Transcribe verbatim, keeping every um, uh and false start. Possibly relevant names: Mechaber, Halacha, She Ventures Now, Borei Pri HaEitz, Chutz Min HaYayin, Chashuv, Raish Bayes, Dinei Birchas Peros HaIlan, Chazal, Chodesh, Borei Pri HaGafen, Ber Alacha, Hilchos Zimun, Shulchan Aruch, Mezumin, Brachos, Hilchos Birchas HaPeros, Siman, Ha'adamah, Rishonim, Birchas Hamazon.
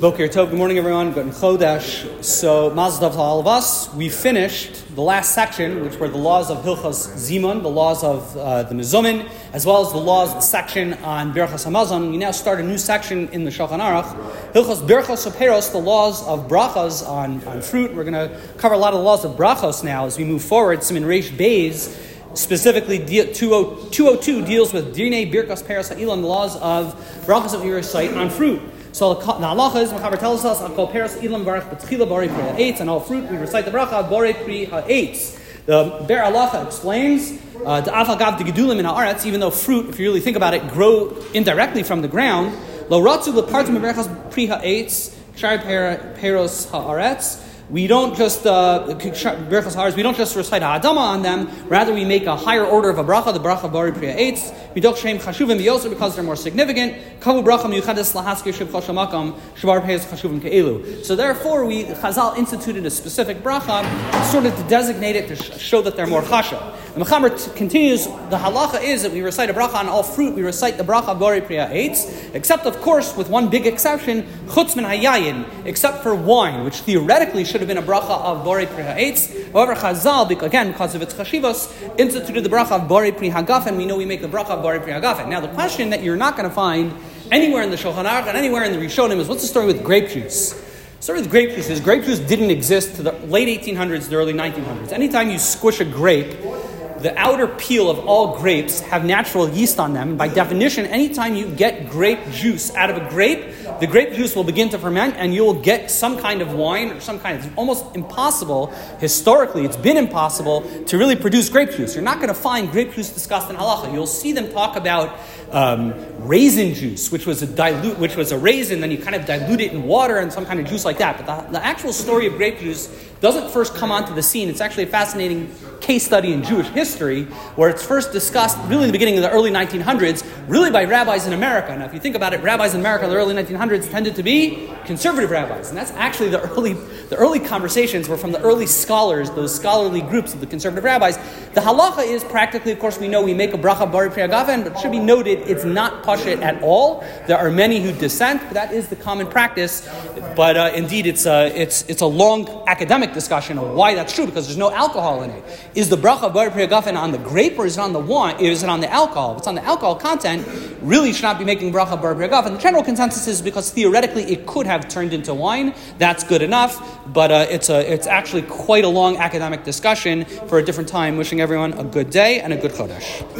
Boker Tov, good morning everyone, good Chodesh. So, Mazel Tov to all of us. We finished the last section, which were the laws of Hilchos Zimun, the laws of uh, the Mezumin, as well as the laws, the section on Birchas Hamazon. We now start a new section in the Shulchan Aruch, Hilchos Birchas HaPeros, the laws of Brachos on, on fruit. We're going to cover a lot of the laws of Brachos now as we move forward. Siman Raish Bayes, specifically two oh two deals with Dinei Birchas Peros HaIlan, the laws of Brachos that we recite on fruit. So the Halacha is, Mechaber tells us, I'll call Peros Ilam Barach B'tchila Borei Pri HaEitz, and all fruit, we recite the Bracha, Borei Pri HaEitz. The Ber Alacha explains, Da'af Agav D'Gedulim in Ha'aretz, even though fruit, if you really think about it, grow indirectly from the ground, Lo Ratzu L'Partim B'Brachas Pri HaEitz, Kshar Peros Ha'aretz. We don't just uh, we don't just recite Ha'adamah on them. Rather, we make a higher order of a bracha, the bracha Borei Pri HaEitz. We don't shame chashuvim biyosur because they're more significant. Kavu bracha miyuchades lahaskir shivchosh hamakam shavar peyes chashuvim ke'elu. So therefore, we Chazal instituted a specific bracha, sort of to designate it to show that they're more chashuv. The Mechaber continues, the halacha is that we recite a bracha on all fruit, we recite the bracha Borei Pri HaEitz, except of course, with one big exception, Chutz Min HaYayin, except for wine, which theoretically should have been a bracha of Borei Pri HaEitz. However, Chazal, again, because of its chashivos, instituted the bracha of Borei Pri HaGafen. We know we make the bracha of Borei Pri HaGafen. Now the question that you're not going to find anywhere in the Shulchan Aruch and anywhere in the Rishonim is, what's the story with grape juice? Start with grape juice. Grape juice didn't exist to the late eighteen hundreds, the early nineteen hundreds. Anytime you squish a grape, the outer peel of all grapes have natural yeast on them. By definition, anytime you get grape juice out of a grape, the grape juice will begin to ferment and you'll get some kind of wine or some kind of, it's almost impossible, historically, it's been impossible to really produce grape juice. You're not going to find grape juice discussed in halacha. You'll see them talk about um, raisin juice, which was a dilute, which was a raisin, then you kind of dilute it in water and some kind of juice like that. But the, the actual story of grape juice doesn't first come onto the scene. It's actually a fascinating case study in Jewish history where it's first discussed really in the beginning of the early nineteen hundreds, really by rabbis in America. Now, if you think about it, rabbis in America in the early nineteen hundreds tended to be conservative rabbis. And that's actually the early the early conversations were from the early scholars, those scholarly groups of the conservative rabbis. The halacha is practically, of course, we know we make a bracha Borei Pri HaGafen, but it should be noted it's not pashut at all. There are many who dissent, but that is the common practice. But uh, indeed, it's a, it's, it's a long academic discussion of why that's true, because there's no alcohol in it. Is the bracha Borei Pri HaGafen on the grape or is it on the wine? Is it on the alcohol? If it's on the alcohol content, really should not be making bracha Borei Pri HaGafen. The general consensus is because theoretically it could have turned into wine. That's good enough, but uh, it's a it's actually quite a long academic discussion for a different time. Wishing everyone a good day and a good Chodesh.